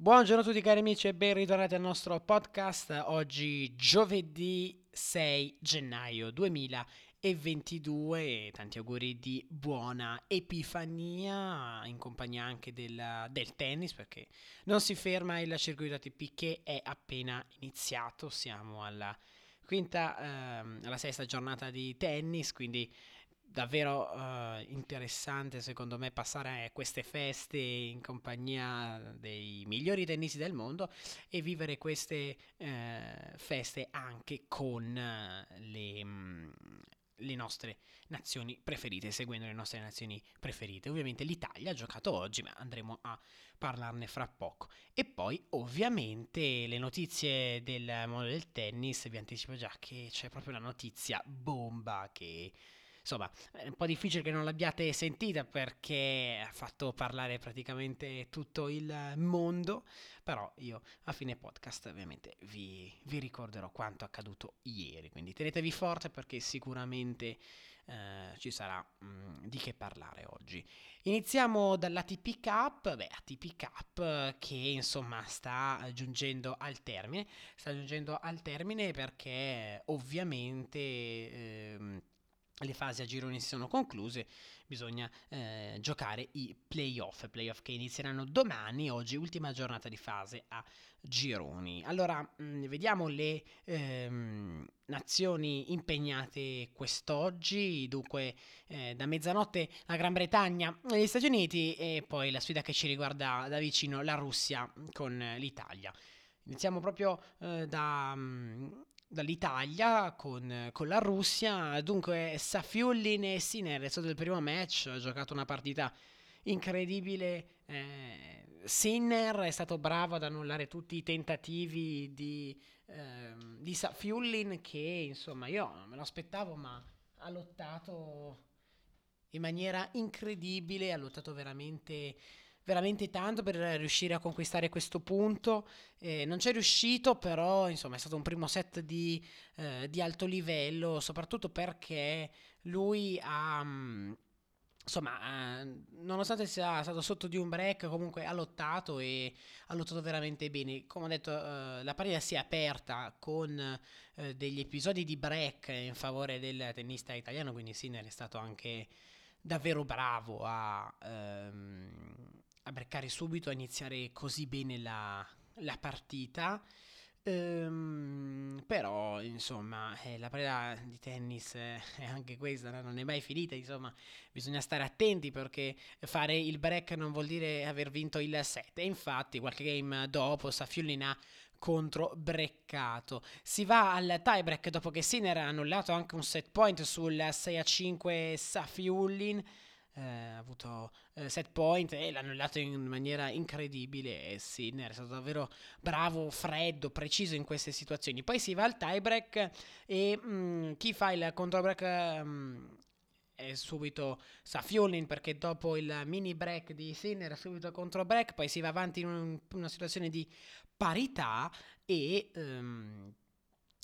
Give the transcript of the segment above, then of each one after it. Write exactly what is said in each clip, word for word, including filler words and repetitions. Buongiorno a tutti cari amici e ben ritornati al nostro podcast. Oggi giovedì sei gennaio duemilaventidue, tanti auguri di buona Epifania in compagnia anche del, del tennis, perché non si ferma il circuito A T P che è appena iniziato. Siamo alla quinta, ehm, alla sesta giornata di tennis, quindi davvero uh, interessante secondo me passare a queste feste in compagnia dei migliori tennisti del mondo e vivere queste uh, feste anche con uh, le, mh, le nostre nazioni preferite, seguendo le nostre nazioni preferite. Ovviamente l'Italia ha giocato oggi, ma andremo a parlarne fra poco. E poi ovviamente le notizie del mondo del tennis. Vi anticipo già che c'è proprio la notizia bomba che... Insomma, è un po' difficile che non l'abbiate sentita perché ha fatto parlare praticamente tutto il mondo, però io a fine podcast ovviamente vi, vi ricorderò quanto accaduto ieri, quindi tenetevi forte perché sicuramente eh, ci sarà mh, di che parlare oggi. Iniziamo dall'A T P Cup, beh, A T P Cup che insomma sta giungendo al termine, sta giungendo al termine perché ovviamente... Ehm, le fasi a gironi si sono concluse, bisogna eh, giocare i playoff, playoff che inizieranno domani, oggi ultima giornata di fase a gironi. Allora, mh, vediamo le ehm, nazioni impegnate quest'oggi, dunque eh, da mezzanotte la Gran Bretagna, gli Stati Uniti e poi la sfida che ci riguarda da vicino, la Russia con l'Italia. Iniziamo proprio eh, da... Mh, dall'Italia con, con la Russia. Dunque Safiullin e Sinner è stato il primo match, ha giocato una partita incredibile, eh, Sinner è stato bravo ad annullare tutti i tentativi di, eh, di Safiullin che insomma io non me lo aspettavo, ma ha lottato in maniera incredibile, ha lottato veramente veramente tanto per riuscire a conquistare questo punto, eh, non c'è riuscito, però insomma è stato un primo set di, eh, di alto livello, soprattutto perché lui ha, insomma, eh, nonostante sia stato sotto di un break, comunque ha lottato e ha lottato veramente bene. Come ho detto, eh, la partita si è aperta con eh, degli episodi di break in favore del tennista italiano, quindi Sinner è stato anche davvero bravo a... Ehm, a breccare subito, a iniziare così bene la, la partita, ehm, però insomma eh, la partita di tennis eh, è anche questa, no? Non è mai finita, insomma bisogna stare attenti perché fare il break non vuol dire aver vinto il set, e infatti qualche game dopo Safiullin ha controbreccato. Si va al tie break dopo che Sinner ha annullato anche un set point sul sei a cinque Safiullin. Ha uh, avuto uh, set point e l'ha annullato in maniera incredibile, e Sinner è stato davvero bravo, freddo, preciso in queste situazioni. Poi si va al tie break e mm, chi fa il controbreak mm, è subito Safiullin, perché dopo il mini break di Sinner è subito controbreak, poi si va avanti in un, una situazione di parità e... Um,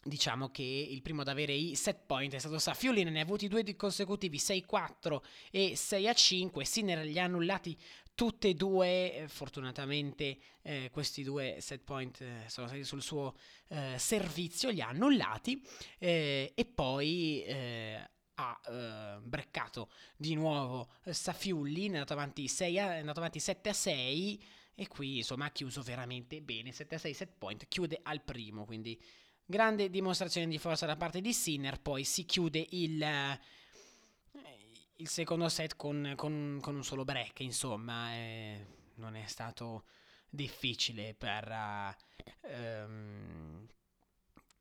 Diciamo che il primo ad avere i set point è stato Safiullin, ne ha avuti due di consecutivi, sei a quattro e sei a cinque, Sinner li ha annullati tutte e due, fortunatamente eh, questi due set point eh, sono stati sul suo eh, servizio, li ha annullati eh, e poi... Eh, ha eh, breccato di nuovo Safiullin, è andato avanti sette a sei e qui insomma ha chiuso veramente bene, sette a sei set point, chiude al primo, quindi grande dimostrazione di forza da parte di Sinner. Poi si chiude il, eh, il secondo set con, con, con un solo break, insomma eh, non è stato difficile per, uh,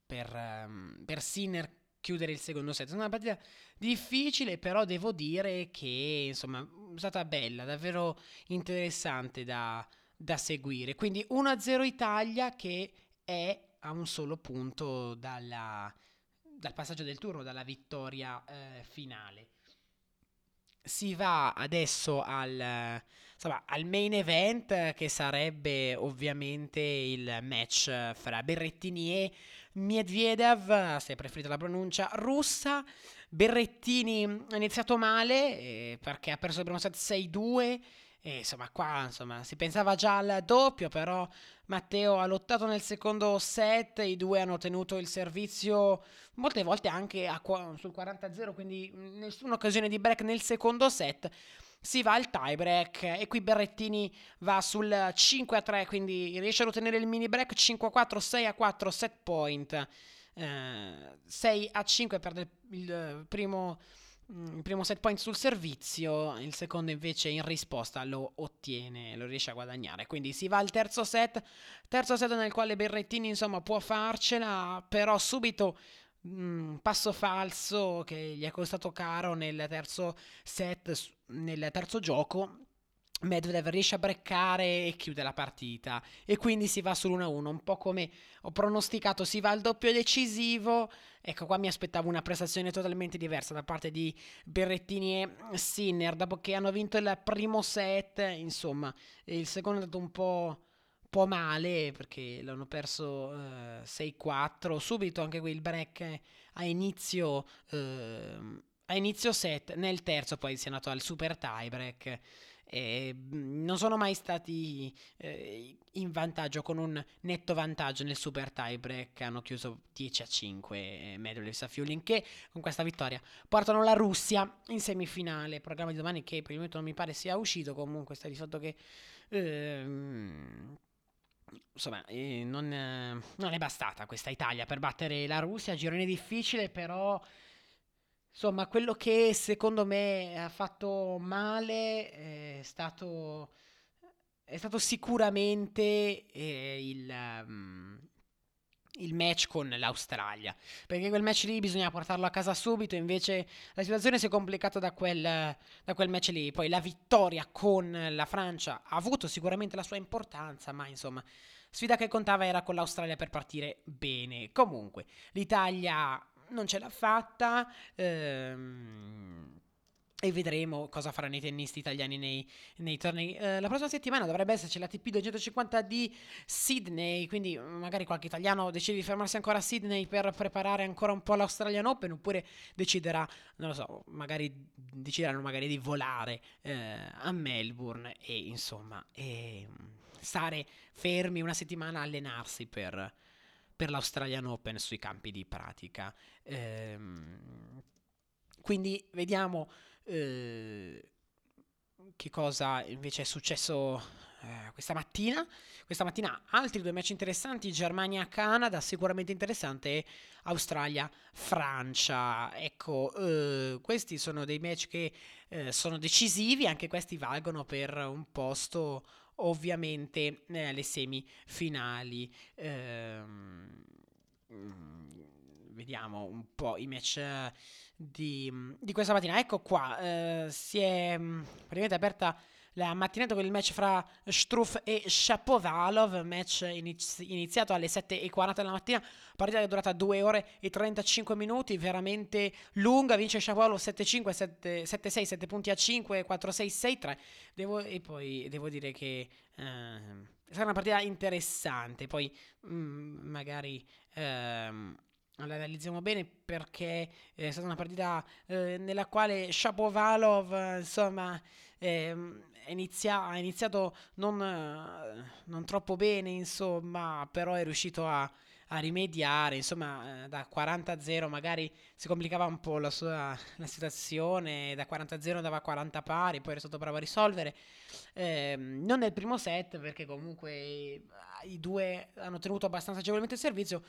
per, um, per Sinner chiudere il secondo set. È una partita difficile, però devo dire che insomma è stata bella, davvero interessante da, da seguire. Quindi uno a zero Italia, che è a un solo punto dalla, dal passaggio del turno, dalla vittoria eh, finale. Si va adesso al, insomma, al main event, che sarebbe ovviamente il match fra Berrettini e Medvedev, se preferite la pronuncia russa. Berrettini ha iniziato male eh, perché ha perso il primo set sei a due E insomma qua insomma si pensava già al doppio, però Matteo ha lottato nel secondo set, i due hanno tenuto il servizio molte volte anche a, sul quaranta a zero, quindi nessuna occasione di break nel secondo set. Si va al tie break e qui Berrettini va sul cinque a tre, quindi riesce ad ottenere il mini break. Cinque a quattro, sei a quattro, set point, eh, sei a cinque per del, il primo il primo set point sul servizio, il secondo invece in risposta lo ottiene, lo riesce a guadagnare, quindi si va al terzo set, terzo set nel quale Berrettini insomma può farcela, però subito mh, passo falso che gli è costato caro nel terzo set, nel terzo gioco. Medvedev riesce a breccare e chiude la partita e quindi si va sull'uno a uno, un po' come ho pronosticato, si va al doppio decisivo. Ecco, qua mi aspettavo una prestazione totalmente diversa da parte di Berrettini e Sinner, dopo che hanno vinto il primo set, insomma, il secondo è andato un po', un po' male perché l'hanno perso eh, sei a quattro, subito anche qui il break a inizio eh, a inizio set, nel terzo poi si è andato al super tie break. E non sono mai stati eh, in vantaggio, con un netto vantaggio nel super tiebreak. Hanno chiuso dieci a cinque Medvedev e Safiullin, che con questa vittoria portano la Russia in semifinale. Il programma di domani, che per il momento non mi pare sia uscito, comunque sta di fatto che ehm, insomma eh, non, eh, non è bastata questa Italia per battere la Russia. Girone difficile, però insomma, quello che secondo me ha fatto male è stato, è stato sicuramente eh, il, um, il match con l'Australia, perché quel match lì bisognava portarlo a casa subito, invece la situazione si è complicata da quel, da quel match lì. Poi la vittoria con la Francia ha avuto sicuramente la sua importanza, ma insomma, sfida che contava era con l'Australia per partire bene. Comunque, l'Italia non ce l'ha fatta ehm, e vedremo cosa faranno i tennisti italiani nei, nei tornei. Eh, la prossima settimana dovrebbe esserci l'A T P duecentocinquanta di Sydney, quindi magari qualche italiano decide di fermarsi ancora a Sydney per preparare ancora un po' l'Australian Open, oppure deciderà, non lo so, magari decideranno magari di volare eh, a Melbourne e insomma e stare fermi una settimana a allenarsi per... per l'Australian Open sui campi di pratica. Ehm, quindi vediamo eh, che cosa invece è successo eh, questa mattina. Questa mattina altri due match interessanti, Germania-Canada, sicuramente interessante, e Australia-Francia. Ecco, eh, questi sono dei match che eh, sono decisivi, anche questi valgono per un posto ovviamente alle eh, semifinali. Ehm, vediamo un po' i match di, di questa mattina. Ecco qua, eh, si è praticamente aperta la mattinata con il match fra Struff e Shapovalov, match inizi- iniziato alle sette e quaranta della mattina, partita che è durata due ore e trentacinque minuti, veramente lunga. Vince Shapovalov sette cinque, sette sei, sette punti a cinque, quattro sei, sei tre. Devo, e poi devo dire che ehm, sarà una partita interessante, poi mh, magari... Ehm, la realizziamo bene, perché è stata una partita eh, nella quale Shapovalov insomma ehm, inizia, ha iniziato non, eh, non troppo bene insomma, però è riuscito a, a rimediare insomma. Eh, da quaranta a zero magari si complicava un po' la sua la situazione, da quaranta a zero andava a quaranta pari, poi era stato bravo a risolvere, eh, non nel primo set perché comunque i, i due hanno tenuto abbastanza agevolmente il servizio.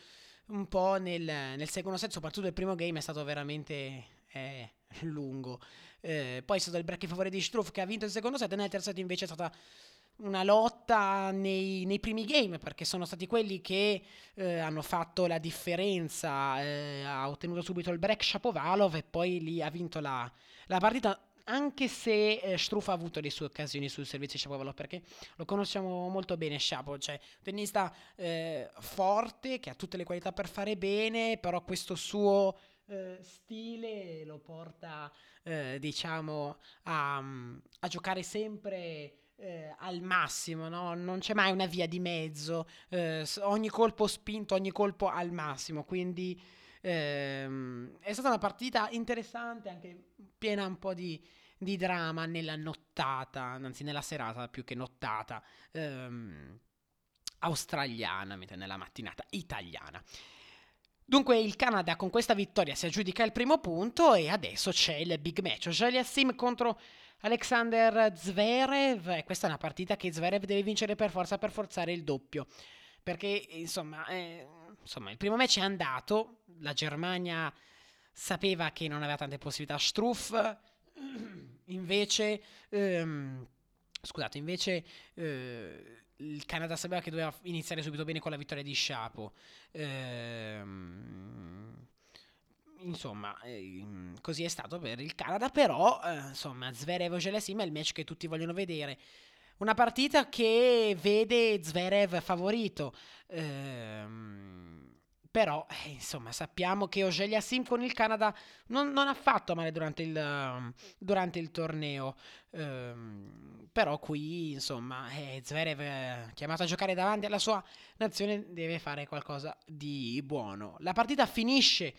Un po' nel, nel secondo set, soprattutto il primo game è stato veramente eh, lungo. Eh, poi è stato il break in favore di Struff, che ha vinto il secondo set, e nel terzo set invece è stata una lotta nei, nei primi game, perché sono stati quelli che eh, hanno fatto la differenza. Eh, ha ottenuto subito il break Shapovalov e poi lì ha vinto la, la partita, anche se eh, Struff ha avuto le sue occasioni sul servizio di Shapovalov, perché lo conosciamo molto bene Shapo, cioè un tennista eh, forte, che ha tutte le qualità per fare bene, però questo suo eh, stile lo porta eh, diciamo a, a giocare sempre eh, al massimo, no? Non c'è mai una via di mezzo, eh, ogni colpo spinto, ogni colpo al massimo, quindi ehm, è stata una partita interessante, anche piena un po' di, di dramma nella nottata, anzi nella serata più che nottata ehm, australiana, mentre nella mattinata italiana. Dunque il Canada con questa vittoria si aggiudica il primo punto e adesso c'è il big match. Auger-Aliassime contro Alexander Zverev, e questa è una partita che Zverev deve vincere per forza per forzare il doppio, perché insomma, eh, insomma il primo match è andato, la Germania sapeva che non aveva tante possibilità, Struff invece, ehm, scusate, invece eh, il Canada sapeva che doveva iniziare subito bene con la vittoria di Shapo. Ehm, insomma, ehm, così è stato per il Canada, però eh, insomma Zverev Auger-Aliassime è il match che tutti vogliono vedere. Una partita che vede Zverev favorito, ehm, però eh, insomma sappiamo che Auger-Aliassime con il Canada non, non ha fatto male durante il, durante il torneo, ehm, però qui insomma eh, Zverev eh, chiamato a giocare davanti alla sua nazione deve fare qualcosa di buono. La partita finisce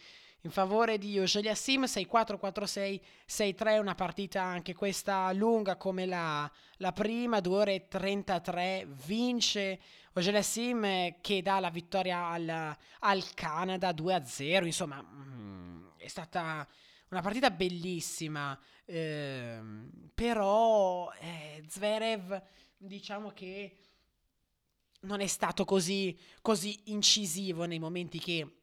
in favore di Auger-Aliassime, sei quattro, quattro sei, sei tre, una partita anche questa lunga come la, la prima, due ore e trentatré, vince Auger-Aliassime che dà la vittoria al, al Canada due a zero, insomma mm, è stata una partita bellissima, eh, però eh, Zverev diciamo che non è stato così, così incisivo nei momenti che...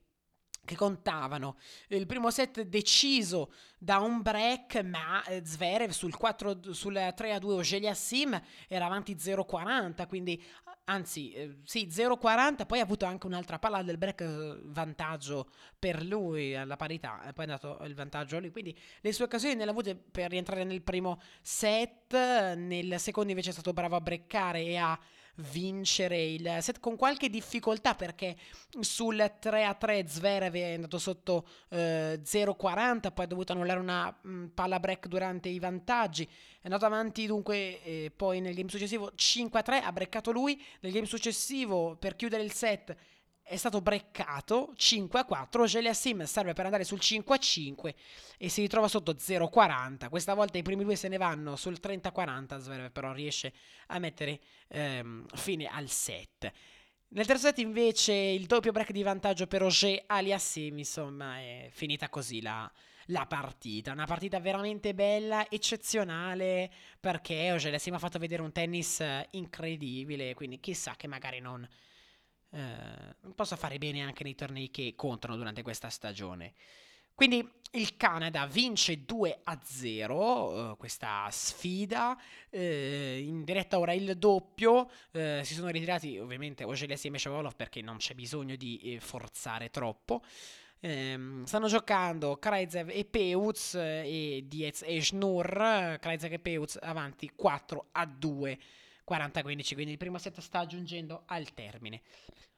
che contavano. Il primo set deciso da un break, ma Zverev sul quattro, sul tre a due Auger-Aliassime era avanti zero quaranta, quindi anzi sì zero quaranta, poi ha avuto anche un'altra palla del break, vantaggio per lui alla parità, poi è andato il vantaggio a lui, quindi le sue occasioni ne le ha avute per rientrare nel primo set. Nel secondo invece è stato bravo a breccare e a vincere il set con qualche difficoltà, perché sul tre a tre Zverev è andato sotto eh, zero quaranta, poi ha dovuto annullare una mh, palla break durante i vantaggi, è andato avanti dunque eh, poi nel game successivo cinque a tre ha breccato lui, nel game successivo per chiudere il set è stato breccato cinque a quattro, Auger-Aliassime serve per andare sul cinque a cinque e si ritrova sotto zero quaranta, questa volta i primi due se ne vanno sul trenta quaranta, Zverev però riesce a mettere ehm, fine al set. Nel terzo set invece il doppio break di vantaggio per Auger-Aliassime, insomma è finita così la, la partita, una partita veramente bella, eccezionale, perché Auger-Aliassime ha fatto vedere un tennis incredibile, quindi chissà che magari non... Uh, posso fare bene anche nei tornei che contano durante questa stagione. Quindi il Canada vince due a zero uh, questa sfida, uh, in diretta ora il doppio, uh, si sono ritirati ovviamente Auger-Aliassime e Shapovalov perché non c'è bisogno di eh, forzare troppo. Um, stanno giocando Krajcev e Peutz e Diez e Schnur, Krajcev e Peutz avanti quattro a due, quaranta a quindici, quindi il primo set sta giungendo al termine.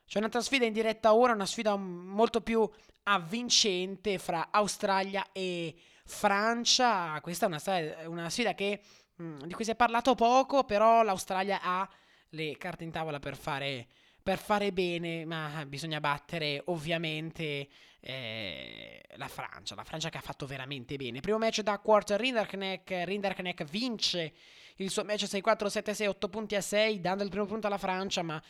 C'è un'altra sfida in diretta ora, una sfida molto più avvincente fra Australia e Francia. Questa è una, st- una sfida che, mh, di cui si è parlato poco, però l'Australia ha le carte in tavola per fare, per fare bene, ma bisogna battere ovviamente eh, la Francia, la Francia che ha fatto veramente bene. Primo match da quarter Rinderknecht, Rinderknecht vince il suo match sei quattro, sette sei, otto punti a sei, dando il primo punto alla Francia, ma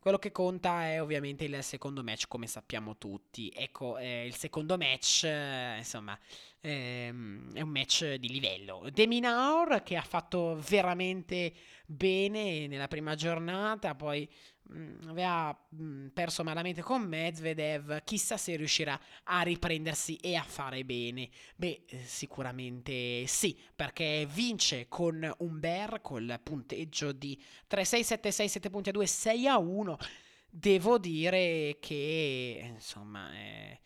quello che conta è ovviamente il secondo match, come sappiamo tutti. Ecco, eh, il secondo match, eh, insomma, ehm, è un match di livello. De Minaur, che ha fatto veramente bene nella prima giornata, poi mh, aveva mh, perso malamente con Medvedev, chissà se riuscirà a riprendersi e a fare bene. Beh, sicuramente sì, perché vince con un Ber, col punteggio di tre sei, sette sei, sette punti a due, sei a uno. Devo dire che insomma, eh,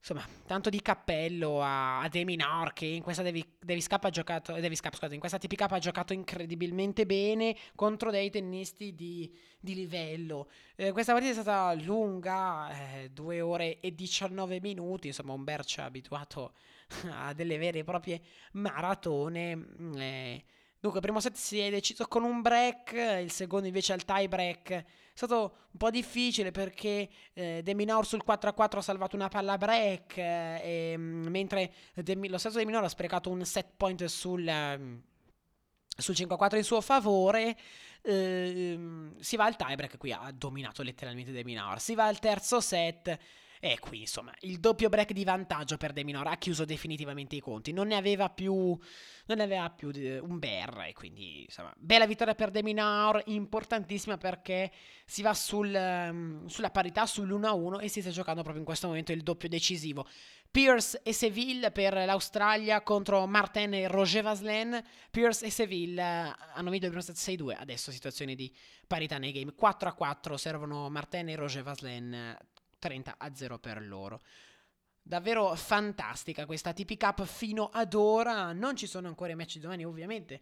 insomma tanto di cappello a, a De Minaur, che in questa Davis, Davis Cup ha giocato, Davis Cup, scusate, in questa A T P Cup ha giocato incredibilmente bene contro dei tennisti di, di livello. Eh, questa partita è stata lunga, eh, due ore e diciannove minuti, insomma un Berrettini ci ha abituato a delle vere e proprie maratone, eh, Dunque, primo set si è deciso con un break, il secondo invece al tie break. È stato un po' difficile perché eh, De Minaur sul quattro a quattro ha salvato una palla break, eh, e, mentre De, lo stesso De Minaur ha sprecato un set point sul, um, sul cinque a quattro in suo favore. Eh, si va al tie break, qui ha dominato letteralmente De Minaur. Si va al terzo set. E qui insomma il doppio break di vantaggio per De Minaur ha chiuso definitivamente i conti, non ne aveva più, non ne aveva più un berre, quindi insomma bella vittoria per De Minaur, importantissima perché si va sul, um, sulla parità, sull'uno a uno, e si sta giocando proprio in questo momento il doppio decisivo. Pierce e Seville per l'Australia contro Martin e Roger Vasselin. Pierce e Seville hanno vinto il primo set sei a due, adesso situazione di parità nei game, quattro a quattro, servono Martin e Roger Vasselin, trenta a zero per loro. Davvero fantastica questa A T P Cup fino ad ora. Non ci sono ancora i match di domani ovviamente,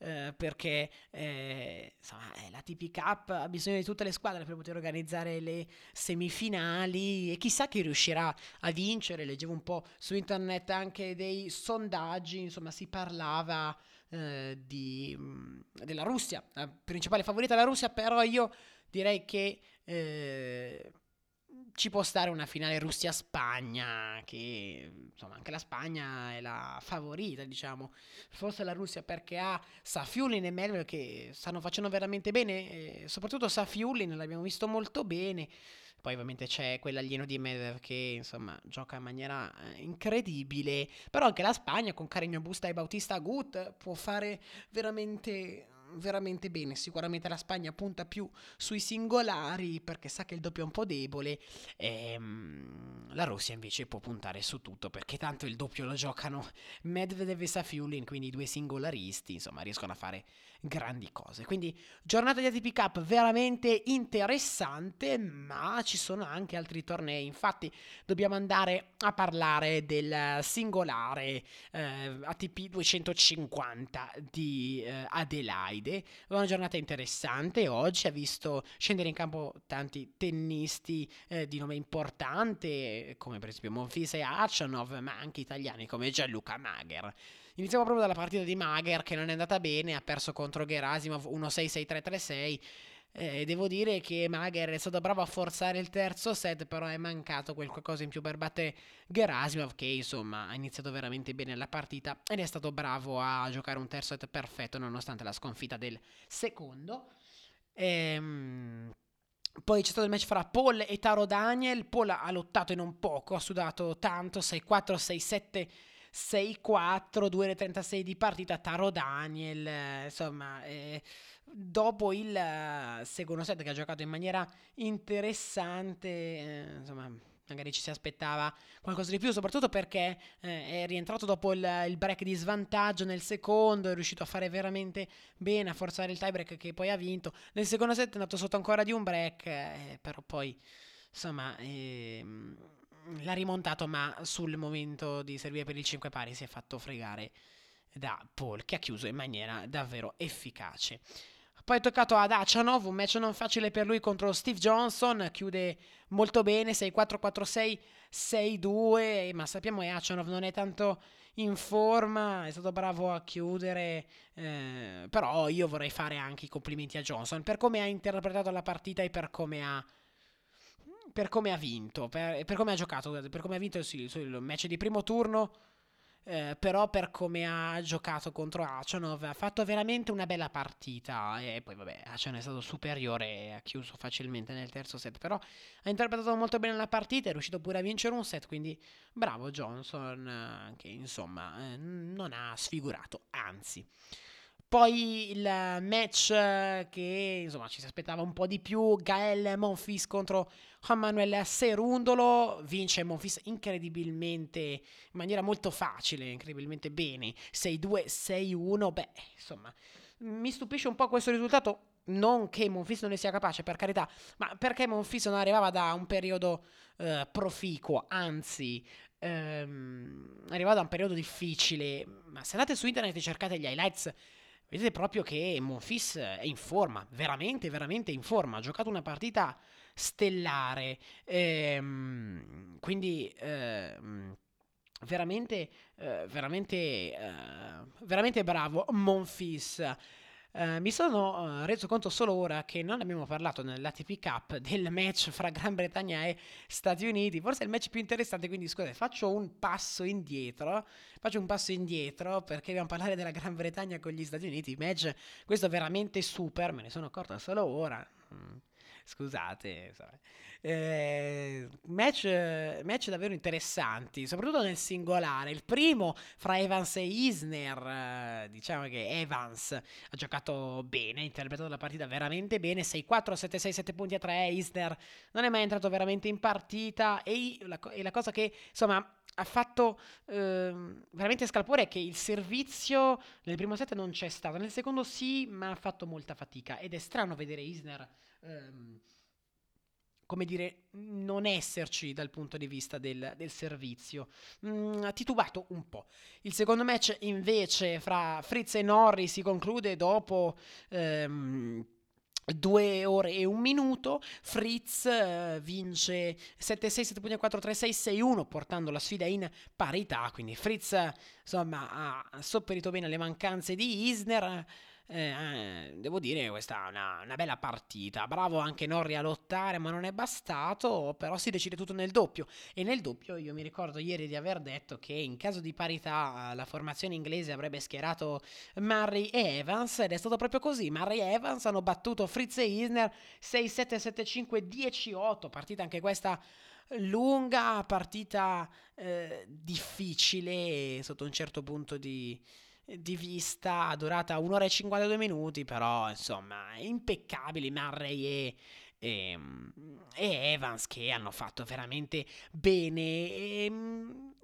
eh, perché eh, insomma, eh, la A T P Cup ha bisogno di tutte le squadre per poter organizzare le semifinali, e chissà chi riuscirà a vincere. Leggevo un po' su internet anche dei sondaggi, insomma si parlava eh, di, della Russia, la principale favorita della Russia, però io direi che eh, ci può stare una finale Russia-Spagna, che insomma anche la Spagna è la favorita, diciamo, forse la Russia perché ha Safiullin e Medvedev che stanno facendo veramente bene, e soprattutto Safiullin l'abbiamo visto molto bene, poi ovviamente c'è quell'alieno di Medvedev che insomma gioca in maniera incredibile, però anche la Spagna con Carreño Busta e Bautista Agut può fare veramente... veramente bene. Sicuramente la Spagna punta più sui singolari perché sa che il doppio è un po' debole, ehm, la Russia invece può puntare su tutto perché tanto il doppio lo giocano Medvedev e Safiullin, quindi i due singolaristi insomma riescono a fare grandi cose. Quindi giornata di A T P Cup veramente interessante, ma ci sono anche altri tornei, infatti dobbiamo andare a parlare del singolare eh, A T P duecentocinquanta di eh, Adelaide. Una giornata interessante oggi, ha visto scendere in campo tanti tennisti eh, di nome importante come per esempio Monfils e Khachanov, ma anche italiani come Gianluca Mager. Iniziamo proprio dalla partita di Mager che non è andata bene, ha perso contro Gerasimov uno sei sei tre tre sei. Eh, devo dire che Mager è stato bravo a forzare il terzo set, però è mancato quel qualcosa in più per battere Gerasimov, che insomma ha iniziato veramente bene la partita ed è stato bravo a giocare un terzo set perfetto nonostante la sconfitta del secondo. Ehm... Poi c'è stato il match fra Paul e Taro Daniel. Paul ha lottato in un poco, ha sudato tanto, sei quattro sei sette sei quattro, due trentasei di partita. Taro Daniel eh, insomma eh, dopo il uh, secondo set che ha giocato in maniera interessante, eh, insomma magari ci si aspettava qualcosa di più, soprattutto perché eh, è rientrato dopo il, il break di svantaggio nel secondo, è riuscito a fare veramente bene, a forzare il tie break che poi ha vinto. Nel secondo set è andato sotto ancora di un break, eh, però poi insomma eh, l'ha rimontato, ma sul momento di servire per il cinque pari si è fatto fregare da Paul, che ha chiuso in maniera davvero efficace. Poi è toccato ad Khachanov, un match non facile per lui contro Steve Johnson, chiude molto bene, sei quattro quattro sei sei due, ma sappiamo che Khachanov non è tanto in forma, è stato bravo a chiudere, eh, però io vorrei fare anche i complimenti a Johnson per come ha interpretato la partita e per come ha... per come ha vinto, per, per come ha giocato, per come ha vinto il, il match di primo turno, eh, però per come ha giocato contro Khachanov ha fatto veramente una bella partita, e poi vabbè Khachanov è stato superiore e ha chiuso facilmente nel terzo set, però ha interpretato molto bene la partita, è riuscito pure a vincere un set, quindi bravo Johnson, che insomma eh, non ha sfigurato, anzi. Poi il match che insomma ci si aspettava un po' di più, Gael Monfils contro Juan Manuel Cerúndolo, vince Monfils incredibilmente, in maniera molto facile, incredibilmente bene, sei due sei uno, beh insomma mi stupisce un po' questo risultato, non che Monfils non ne sia capace per carità, ma perché Monfils non arrivava da un periodo eh, proficuo, anzi... Ehm, arrivava da un periodo difficile, ma se andate su internet e cercate gli highlights vedete proprio che Monfils è in forma, veramente, veramente in forma, ha giocato una partita stellare, ehm, quindi ehm, veramente eh, veramente eh, veramente bravo Monfils. Uh, mi sono uh, reso conto solo ora che non abbiamo parlato nell'A T P Cup del match fra Gran Bretagna e Stati Uniti, forse è il match più interessante, quindi scusate, faccio un passo indietro, faccio un passo indietro perché dobbiamo parlare della Gran Bretagna con gli Stati Uniti, match questo veramente super, me ne sono accorto solo ora. Mm. Scusate, eh, match, match davvero interessanti, soprattutto nel singolare. Il primo fra Evans e Isner, eh, diciamo che Evans ha giocato bene, ha interpretato la partita veramente bene, sei quattro, sette sei, sette punti a tre. Isner non è mai entrato veramente in partita e la, e la cosa che insomma ha fatto eh, veramente scalpore è che il servizio nel primo set non c'è stato, nel secondo sì, ma ha fatto molta fatica ed è strano vedere Isner Um, come dire non esserci dal punto di vista del, del servizio. Mm, ha titubato un po'. Il secondo match invece fra Fritz e Norri si conclude dopo um, due ore e un minuto. Fritz uh, vince sette sei, sette quattro, tre sei, sei uno, portando la sfida in parità. Quindi Fritz insomma ha sopperito bene le mancanze di Isner. Eh, devo dire questa è una, una bella partita, bravo anche Norri a lottare, ma non è bastato, però si decide tutto nel doppio, e nel doppio io mi ricordo ieri di aver detto che in caso di parità la formazione inglese avrebbe schierato Murray e Evans, ed è stato proprio così. Murray e Evans hanno battuto Fritz e Isner sei sette, sette cinque, dieci otto, partita anche questa lunga, partita eh, difficile sotto un certo punto di di vista, durata un'ora e cinquantadue minuti, però insomma impeccabili Murray e, e, e Evans, che hanno fatto veramente bene. E,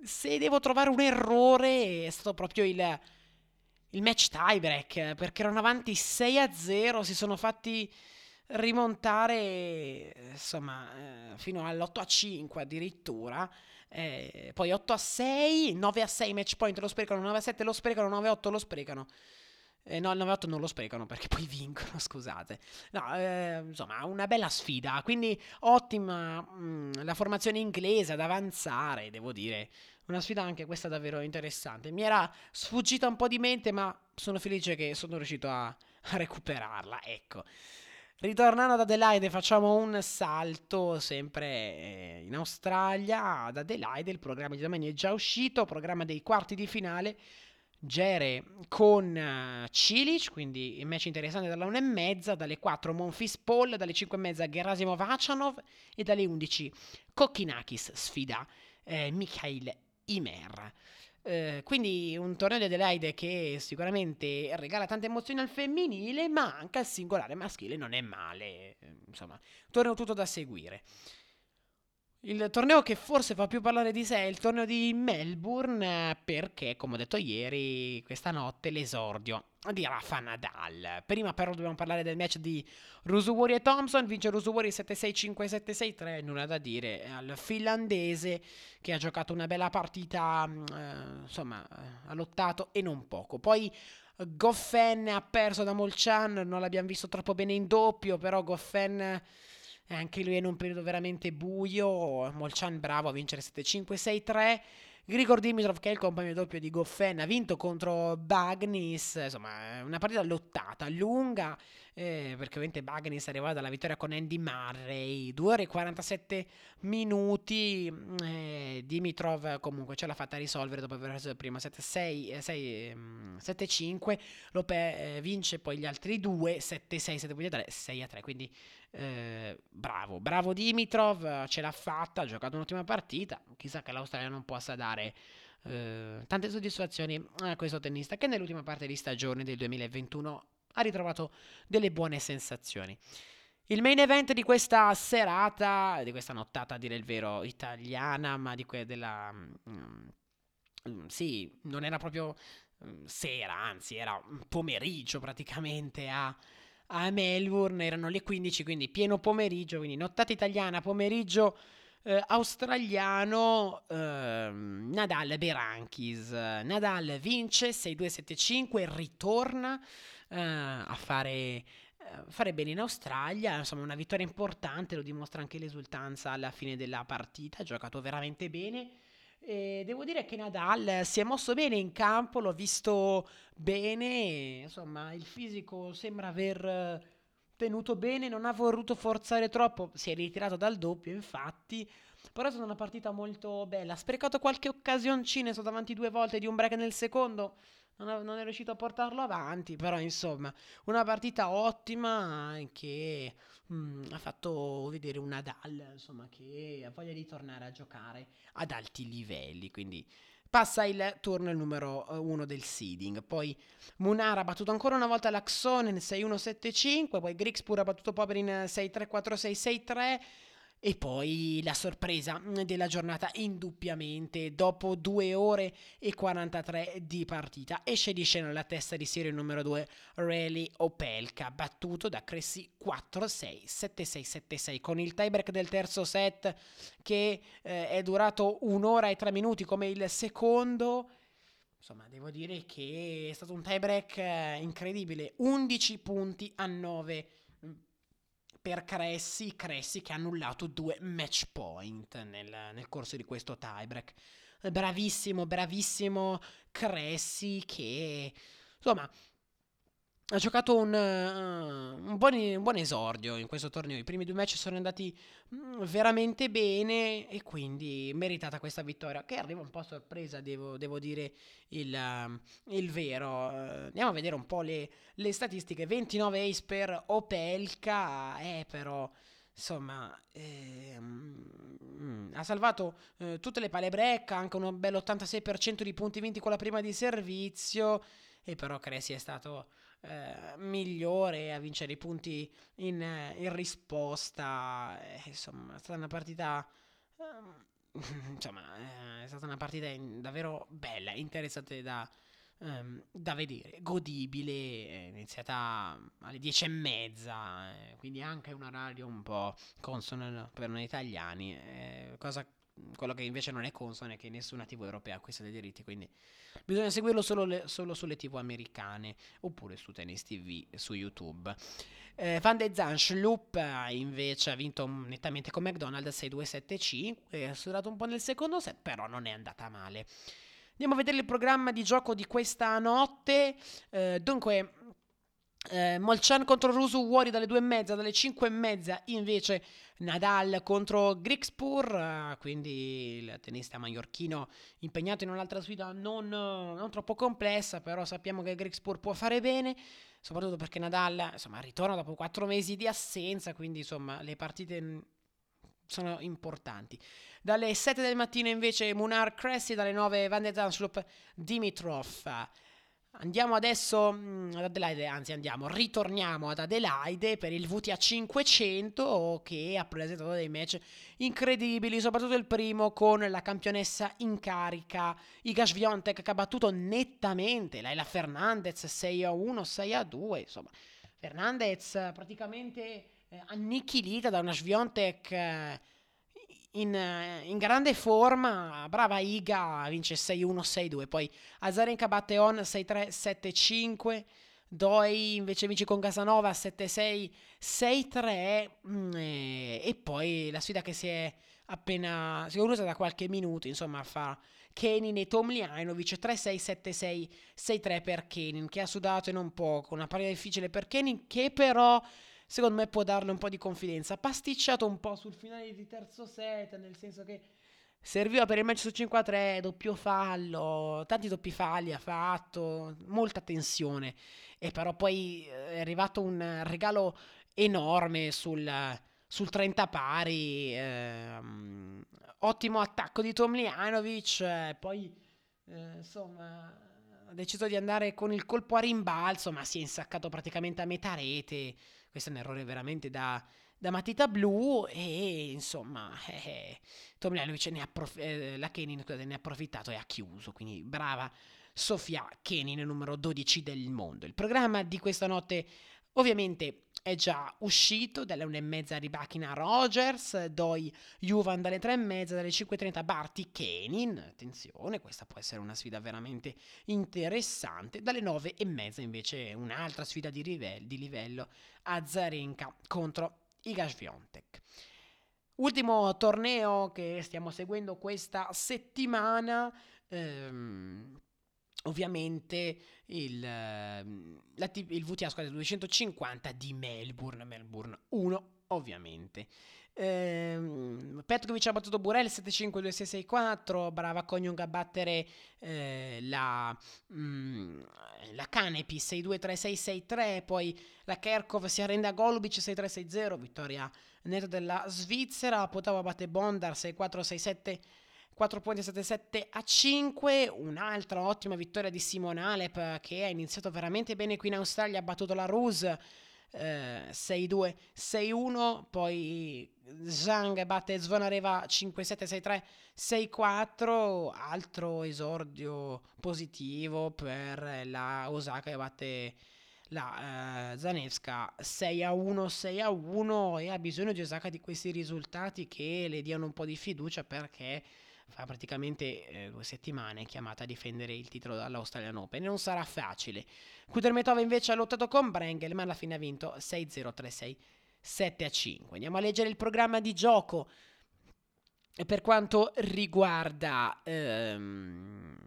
se devo trovare un errore è stato proprio il, il match tiebreak, perché erano avanti sei a zero, si sono fatti rimontare insomma fino all'otto a cinque addirittura. Eh, poi otto a sei, nove a sei match point lo sprecano, nove a sette lo sprecano, nove a otto lo sprecano, eh, no, nove a otto non lo sprecano perché poi vincono, scusate, no, eh, insomma una bella sfida, quindi ottima mh, la formazione inglese ad avanzare, devo dire una sfida anche questa davvero interessante, mi era sfuggita un po' di mente, ma sono felice che sono riuscito a, a recuperarla, ecco. Ritornando ad Adelaide facciamo un salto sempre eh, in Australia, ad Adelaide il programma di domani è già uscito, programma dei quarti di finale, Gere con uh, Cilic, quindi match interessante dalla una e mezza, dalle quattro Monfils Paul, dalle cinque e mezza Gerasimov Khachanov e dalle undici Kokkinakis sfida eh, Mikhail Imer. Uh, quindi un torneo di Adelaide che sicuramente regala tante emozioni al femminile, ma anche al singolare maschile non è male, insomma torneo tutto da seguire. Il torneo che forse fa più parlare di sé è il torneo di Melbourne, perché come ho detto ieri questa notte l'esordio di Rafa Nadal. Prima però dobbiamo parlare del match di Rusuori e Thompson, vince Rusuori sette sei, cinque sette, sei tre, nulla da dire al finlandese che ha giocato una bella partita, eh, insomma ha lottato e non poco. Poi Goffin ha perso da Molchan, non l'abbiamo visto troppo bene in doppio, però Goffin anche lui è in un periodo veramente buio, Molchan bravo a vincere sette cinque, sei tre. Grigor Dimitrov, che è il compagno doppio di Goffin, ha vinto contro Bagnis, insomma è una partita lottata, lunga, eh, perché ovviamente Bagnis è arrivato dalla vittoria con Andy Murray, due ore e quarantasette minuti, eh, Dimitrov comunque ce l'ha fatta risolvere dopo aver preso il primo sette sei, eh, sette cinque, Lope eh, vince poi gli altri due, sette sei, sette tre, sei tre, quindi eh, bravo, bravo Dimitrov, ce l'ha fatta, ha giocato un'ottima partita, chissà che l'Australia non possa dare Uh, tante soddisfazioni a questo tennista che nell'ultima parte di stagione del duemilaventuno ha ritrovato delle buone sensazioni. Il main event di questa serata, di questa nottata a dire il vero italiana, ma di que- della um, um, sì, non era proprio um, sera, anzi era un pomeriggio praticamente a a Melbourne, erano le quindici, quindi pieno pomeriggio, quindi nottata italiana, pomeriggio Uh, australiano, uh, Nadal Berankis. Nadal vince sei due sette cinque, ritorna uh, a fare, uh, fare bene in Australia, insomma una vittoria importante, lo dimostra anche l'esultanza alla fine della partita, ha giocato veramente bene. E devo dire che Nadal si è mosso bene in campo, l'ho visto bene, insomma il fisico sembra aver tenuto bene, non ha voluto forzare troppo, si è ritirato dal doppio infatti, però è stata una partita molto bella, ha sprecato qualche occasioncina, è stato davanti due volte di un break nel secondo, non, non è riuscito a portarlo avanti, però insomma una partita ottima che mh, ha fatto vedere un Nadal insomma che ha voglia di tornare a giocare ad alti livelli, quindi passa il turno il numero uno del seeding. Poi Munar ha battuto ancora una volta l'Axonen sei uno sette cinque, poi Griekspoor ha battuto Popperin sei tre quattro sei sei tre. E poi la sorpresa della giornata indubbiamente, dopo due ore e quarantatré di partita, esce di scena la testa di serie numero due, Rally Opelka, battuto da Cressy quattro sei sette sei sette sei, con il tiebreak del terzo set che eh, è durato un'ora e tre minuti come il secondo. Insomma, devo dire che è stato un tiebreak eh, incredibile, undici punti a nove per Cressy, Cressy che ha annullato due match point nel, nel corso di questo tiebreak. Bravissimo, bravissimo Cressy che, insomma, ha giocato un, uh, un, buon, un buon esordio in questo torneo. I primi due match sono andati mh, veramente bene e quindi meritata questa vittoria, che arriva un po' a sorpresa, devo, devo dire il, uh, il vero. Uh, andiamo a vedere un po' le, le statistiche. ventinove ace per Opelka, eh, però insomma eh, mm, ha salvato eh, tutte le palle break, anche un bel ottantasei per cento di punti vinti con la prima di servizio, e però Cressy è stato Eh, migliore a vincere i punti in, in risposta. Eh, insomma, è stata una partita ehm, insomma, eh, è stata una partita in, davvero bella, interessante da, ehm, da vedere, godibile, eh, iniziata alle dieci e mezza, eh, quindi anche un orario un po' consono per noi italiani, eh, cosa quello che invece non è consono è che nessuna tivù europea acquista dei diritti, quindi bisogna seguirlo solo, le, solo sulle tivù americane oppure su Tennis tivù su YouTube. eh, Van de Zanschlup invece ha vinto nettamente con McDonald's sei due sette cinque, ha sudato un po' nel secondo set, però non è andata male. Andiamo a vedere il programma di gioco di questa notte. eh, dunque Eh, Molchan contro Rusuori dalle due e mezza, dalle cinque e mezza invece Nadal contro Griekspoor, eh, quindi il tennista maiorchino impegnato in un'altra sfida non, non troppo complessa, però sappiamo che Griekspoor può fare bene, soprattutto perché Nadal insomma ritorna dopo quattro mesi di assenza, quindi insomma le partite n- sono importanti. Dalle sette del mattino invece Munar Cressy, dalle nove Van de Zanschlup Dimitrov. Andiamo adesso ad Adelaide, anzi andiamo, ritorniamo ad Adelaide per il W T A cinquecento che ha presentato dei match incredibili, soprattutto il primo con la campionessa in carica Iga Swiatek, che ha battuto nettamente Laila Fernandez sei a uno, sei a due, insomma Fernandez praticamente eh, annichilita da una Swiatek eh, In, in grande forma, brava Iga, vince sei uno sei due, poi Azarenka batte On sei tre sette cinque, Doi invece vince con Casanova sette sei sei tre, e, e poi la sfida che si è appena conclusa da qualche minuto, insomma fa Kenin e Tomljanović tre sei sette sei sei tre per Kenin, che ha sudato e non poco, una partita difficile per Kenin che però secondo me può darle un po' di confidenza. Pasticciato un po' sul finale di terzo set, nel senso che serviva per il match su cinque a tre, doppio fallo, tanti doppi falli ha fatto, molta tensione, e però poi è arrivato un regalo enorme sul, sul trenta pari, ehm, ottimo attacco di Tomljanović, eh, poi eh, insomma ha deciso di andare con il colpo a rimbalzo, ma si è insaccato praticamente a metà rete. Questo è un errore veramente da, da matita blu, e insomma eh, Tomljanović ne ha prof- eh, la Kenin scusate, ne ha approfittato e ha chiuso, quindi brava Sofia Kenin, numero dodici del mondo. Il programma di questa notte ovviamente è già uscito, dalle una e mezza Rybakina Rogers, Doi Juvan dalle tre e mezza, dalle cinque e trenta Barty Kenin, attenzione questa può essere una sfida veramente interessante, dalle nove e mezza invece un'altra sfida di livello, di livello Azarenka contro Iga Swiatek. Ultimo torneo che stiamo seguendo questa settimana, ehm, ovviamente il, ehm, la, il V T A squadra duecentocinquanta di Melbourne, Melbourne uno ovviamente. Ehm, Petkovic ha battuto Burel sette cinque due sei sei quattro, brava Konyung a battere eh, la, mm, la Kanepi sei due tre sei sei tre, poi la Kerkhoff si arrende a Golubic sei tre sei zero, vittoria netta della Svizzera. Potava batte Bondar sei quattro sei sette, quattro virgola settantasette a cinque, un'altra ottima vittoria di Simon Halep che ha iniziato veramente bene qui in Australia, ha battuto la Rus Uh, sei due sei uno, poi Zhang batte Zvonareva cinque sette sei tre sei quattro, altro esordio positivo per la Osaka che batte la uh, Zanevska sei a uno sei a uno, e ha bisogno di Osaka di questi risultati che le diano un po' di fiducia, perché fa praticamente eh, due settimane chiamata a difendere il titolo dall'Australian Open. Non sarà facile. Kudermetova invece ha lottato con Brengel, ma alla fine ha vinto sei zero tre sei sette a cinque. Andiamo a leggere il programma di gioco per quanto riguarda ehm,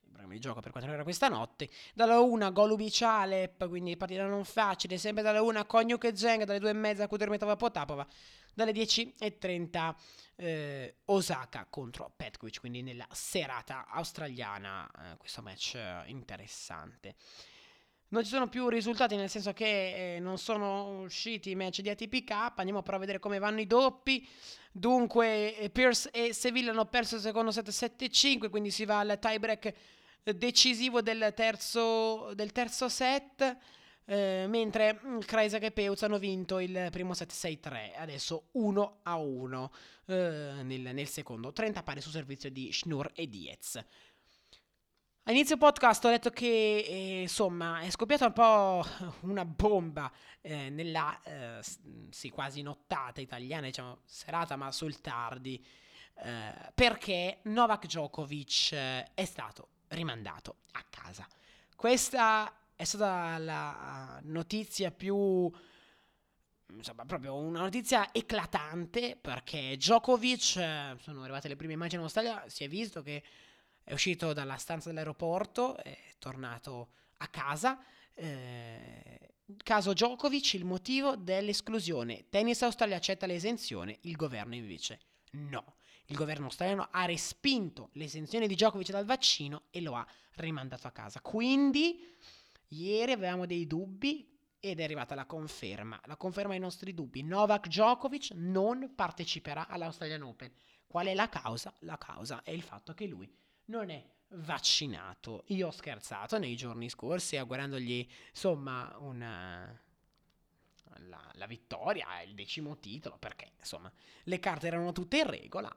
il programma di gioco per quanto riguarda questa notte. Dalla una Golubic Halep, quindi partita non facile. Sempre dalla una Konyuk e Zheng, dalle due e mezza Kudermetova Potapova, dalle dieci e trenta eh, Osaka contro Petkovic, quindi nella serata australiana eh, questo match eh, interessante. Non ci sono più risultati, nel senso che eh, non sono usciti i match di A T P Cup. Andiamo però a vedere come vanno i doppi. Dunque eh, Pierce e Sevilla hanno perso il secondo set sette cinque, quindi si va al tie break decisivo del terzo, del terzo set. Uh, mentre Krajicek e Peutz hanno vinto il primo set sei tre, adesso uno a uno uh, nel, nel secondo, trenta pari su servizio di Schnur e Diez. A inizio podcast ho detto che eh, insomma è scoppiata un po' una bomba eh, nella eh, sì, quasi nottata italiana, diciamo serata ma sul tardi, eh, perché Novak Djokovic eh, è stato rimandato a casa. Questa è stata la notizia più, insomma, proprio una notizia eclatante, perché Djokovic, eh, sono arrivate le prime immagini in Australia, si è visto che è uscito dalla stanza dell'aeroporto, è tornato a casa. Eh, caso Djokovic, il motivo dell'esclusione. Tennis Australia accetta l'esenzione, il governo invece no. Il governo australiano ha respinto l'esenzione di Djokovic dal vaccino e lo ha rimandato a casa. Quindi ieri avevamo dei dubbi ed è arrivata la conferma, la conferma ai nostri dubbi. Novak Djokovic non parteciperà all'Australian Open. Qual è la causa? La causa è il fatto che lui non è vaccinato. Io ho scherzato nei giorni scorsi augurandogli, insomma, una, la, la vittoria, il decimo titolo, perché, insomma, le carte erano tutte in regola,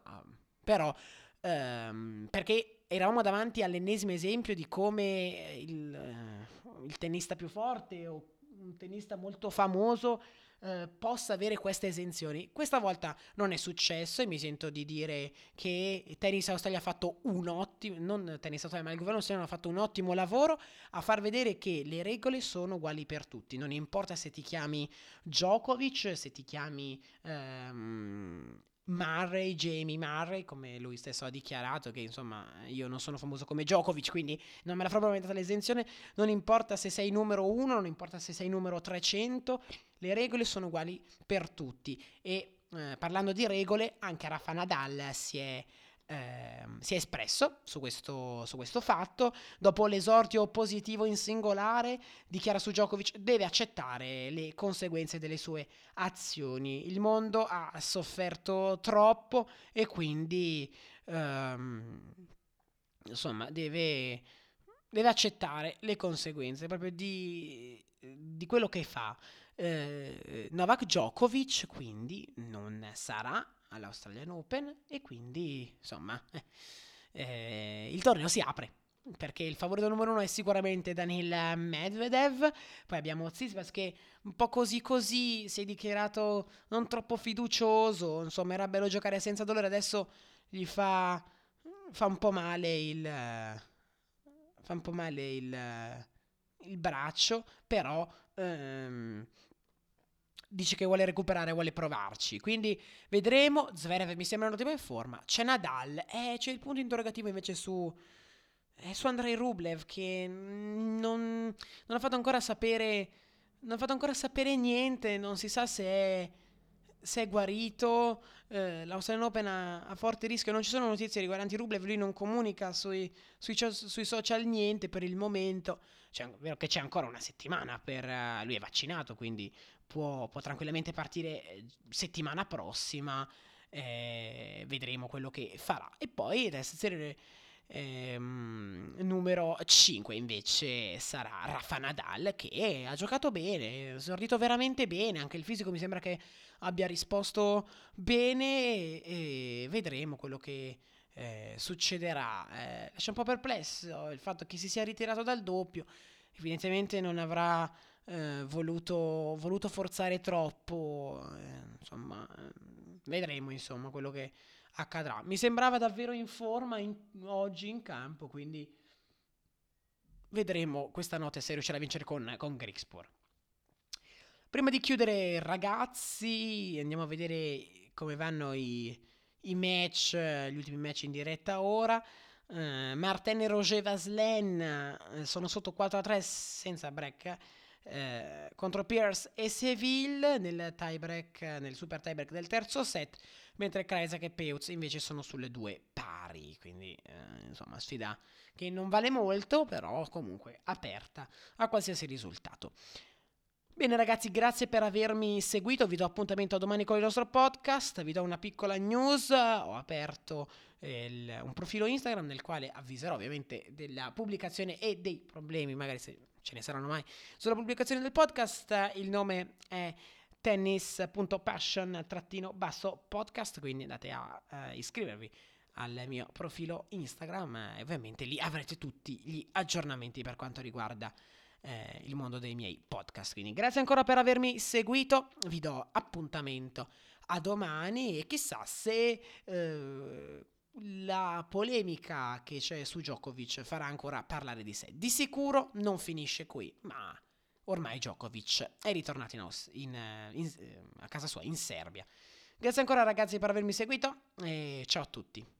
però ehm, perché eravamo davanti all'ennesimo esempio di come il, eh, il tennista più forte o un tennista molto famoso eh, possa avere queste esenzioni. Questa volta non è successo e mi sento di dire che Tennis Australia ha fatto un ottimo, non Tennis Australia, ma il governo australiano ha fatto un ottimo lavoro a far vedere che le regole sono uguali per tutti. Non importa se ti chiami Djokovic, se ti chiami Ehm, Murray, Jamie Murray, come lui stesso ha dichiarato, che insomma io non sono famoso come Djokovic, quindi non me la farò probabilmente l'esenzione. Non importa se sei numero uno, non importa se sei numero trecento, le regole sono uguali per tutti. E eh, parlando di regole, anche Rafa Nadal si è eh, si è espresso su questo, su questo fatto. Dopo l'esordio positivo in singolare, dichiara su Djokovic: deve accettare le conseguenze delle sue azioni, il mondo ha sofferto troppo e quindi um, insomma deve, deve accettare le conseguenze proprio di, di quello che fa. eh, Novak Djokovic quindi non sarà all'Australian Open e quindi insomma eh, eh, il torneo si apre, perché il favorito numero uno è sicuramente Daniil Medvedev. Poi abbiamo Tsitsipas che un po' così così si è dichiarato non troppo fiducioso, insomma era bello giocare senza dolore, adesso gli fa fa un po' male il fa un po' male il il braccio, però ehm, dice che vuole recuperare, vuole provarci, quindi vedremo. Zverev mi sembra un ottimo in forma. C'è Nadal, eh, c'è il punto interrogativo invece su, eh, su Andrei Rublev, che non, non ha fatto ancora sapere non ha fatto ancora sapere niente, non si sa se è, se è guarito. eh, l'Australian Open ha, ha forte rischio, non ci sono notizie riguardanti Rublev, lui non comunica sui, sui, sui social niente per il momento. Cioè, è vero che c'è ancora una settimana per, uh, lui è vaccinato, quindi può, può tranquillamente partire settimana prossima. Eh, vedremo quello che farà. E poi adesso serie ehm, numero cinque invece sarà Rafa Nadal, che ha giocato bene, è esordito veramente bene, anche il fisico mi sembra che abbia risposto bene, e, e vedremo quello che eh, succederà. Eh, lascia un po' perplesso il fatto che si sia ritirato dal doppio, evidentemente non avrà eh, voluto, voluto forzare troppo, eh, insomma, vedremo insomma quello che accadrà. Mi sembrava davvero in forma in, oggi in campo, quindi vedremo questa notte se riuscirà a vincere con, con Griekspoor. Prima di chiudere, ragazzi, andiamo a vedere come vanno i, i match, gli ultimi match in diretta ora. Uh, Martin e Roger Vaslen sono sotto quattro a tre senza break uh, contro Pierce e Seville nel tie break, nel super tie break del terzo set, mentre Krajicek e Peutz invece sono sulle due pari, quindi eh, insomma sfida che non vale molto, però comunque aperta a qualsiasi risultato. Bene ragazzi, grazie per avermi seguito, vi do appuntamento a domani con il nostro podcast. Vi do una piccola news: ho aperto il, un profilo Instagram nel quale avviserò ovviamente della pubblicazione e dei problemi, magari se ce ne saranno mai, sulla pubblicazione del podcast. Il nome è tennis punto passion trattino basso podcast, quindi andate a eh, iscrivervi al mio profilo Instagram e eh, ovviamente lì avrete tutti gli aggiornamenti per quanto riguarda eh, il mondo dei miei podcast. Quindi grazie ancora per avermi seguito, vi do appuntamento a domani e chissà se eh, la polemica che c'è su Djokovic farà ancora parlare di sé. Di sicuro non finisce qui, ma ormai Djokovic è ritornato in, in, in, a casa sua in Serbia. Grazie ancora ragazzi per avermi seguito e ciao a tutti.